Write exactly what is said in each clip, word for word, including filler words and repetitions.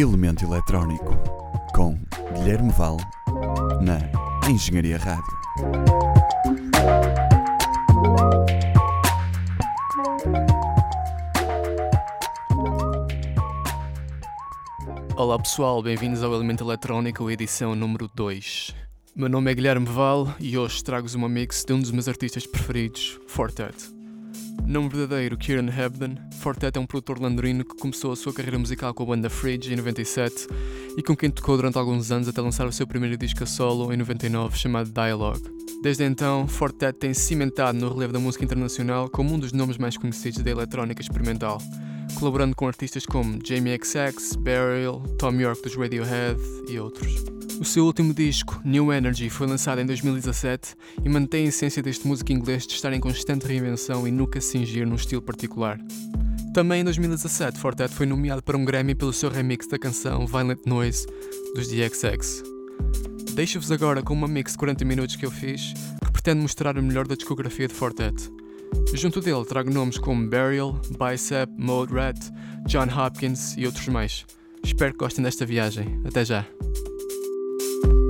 Elemento Eletrónico, com Guilherme Val, na Engenharia Rádio. Olá pessoal, bem-vindos ao Elemento Eletrónico, edição número dois. Meu nome é Guilherme Val e hoje trago-vos uma mix de um dos meus artistas preferidos, Four Tet. Nome verdadeiro Kieran Hebden, Four Tet é um produtor londrino que começou a sua carreira musical com a banda Fridge em noventa e sete e com quem tocou durante alguns anos até lançar o seu primeiro disco a solo em noventa e nove chamado Dialogue. Desde então, Four Tet tem cimentado no relevo da música internacional como um dos nomes mais conhecidos da eletrónica experimental, colaborando com artistas como Jamie X X, Burial, Tom York dos Radiohead e outros. O seu último disco, New Energy, foi lançado em dois mil e dezassete e mantém a essência deste músico inglês de estar em constante reinvenção e nunca se cingir num estilo particular. Também em dois mil e dezassete, Four Tet foi nomeado para um Grammy pelo seu remix da canção Violent Noise dos D X X. Deixo-vos agora com uma mix de quarenta minutos que eu fiz, que pretende mostrar o melhor da discografia de Four Tet. Junto dele trago nomes como Burial, Bicep, Moderat, John Hopkins e outros mais. Espero que gostem desta viagem. Até já! Thank you.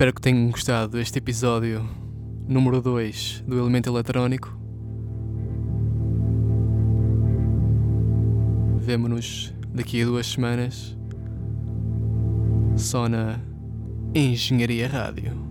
Espero que tenham gostado deste episódio número dois do Elemento Eletrónico. Vemo-nos daqui a duas semanas só na Engenharia Rádio.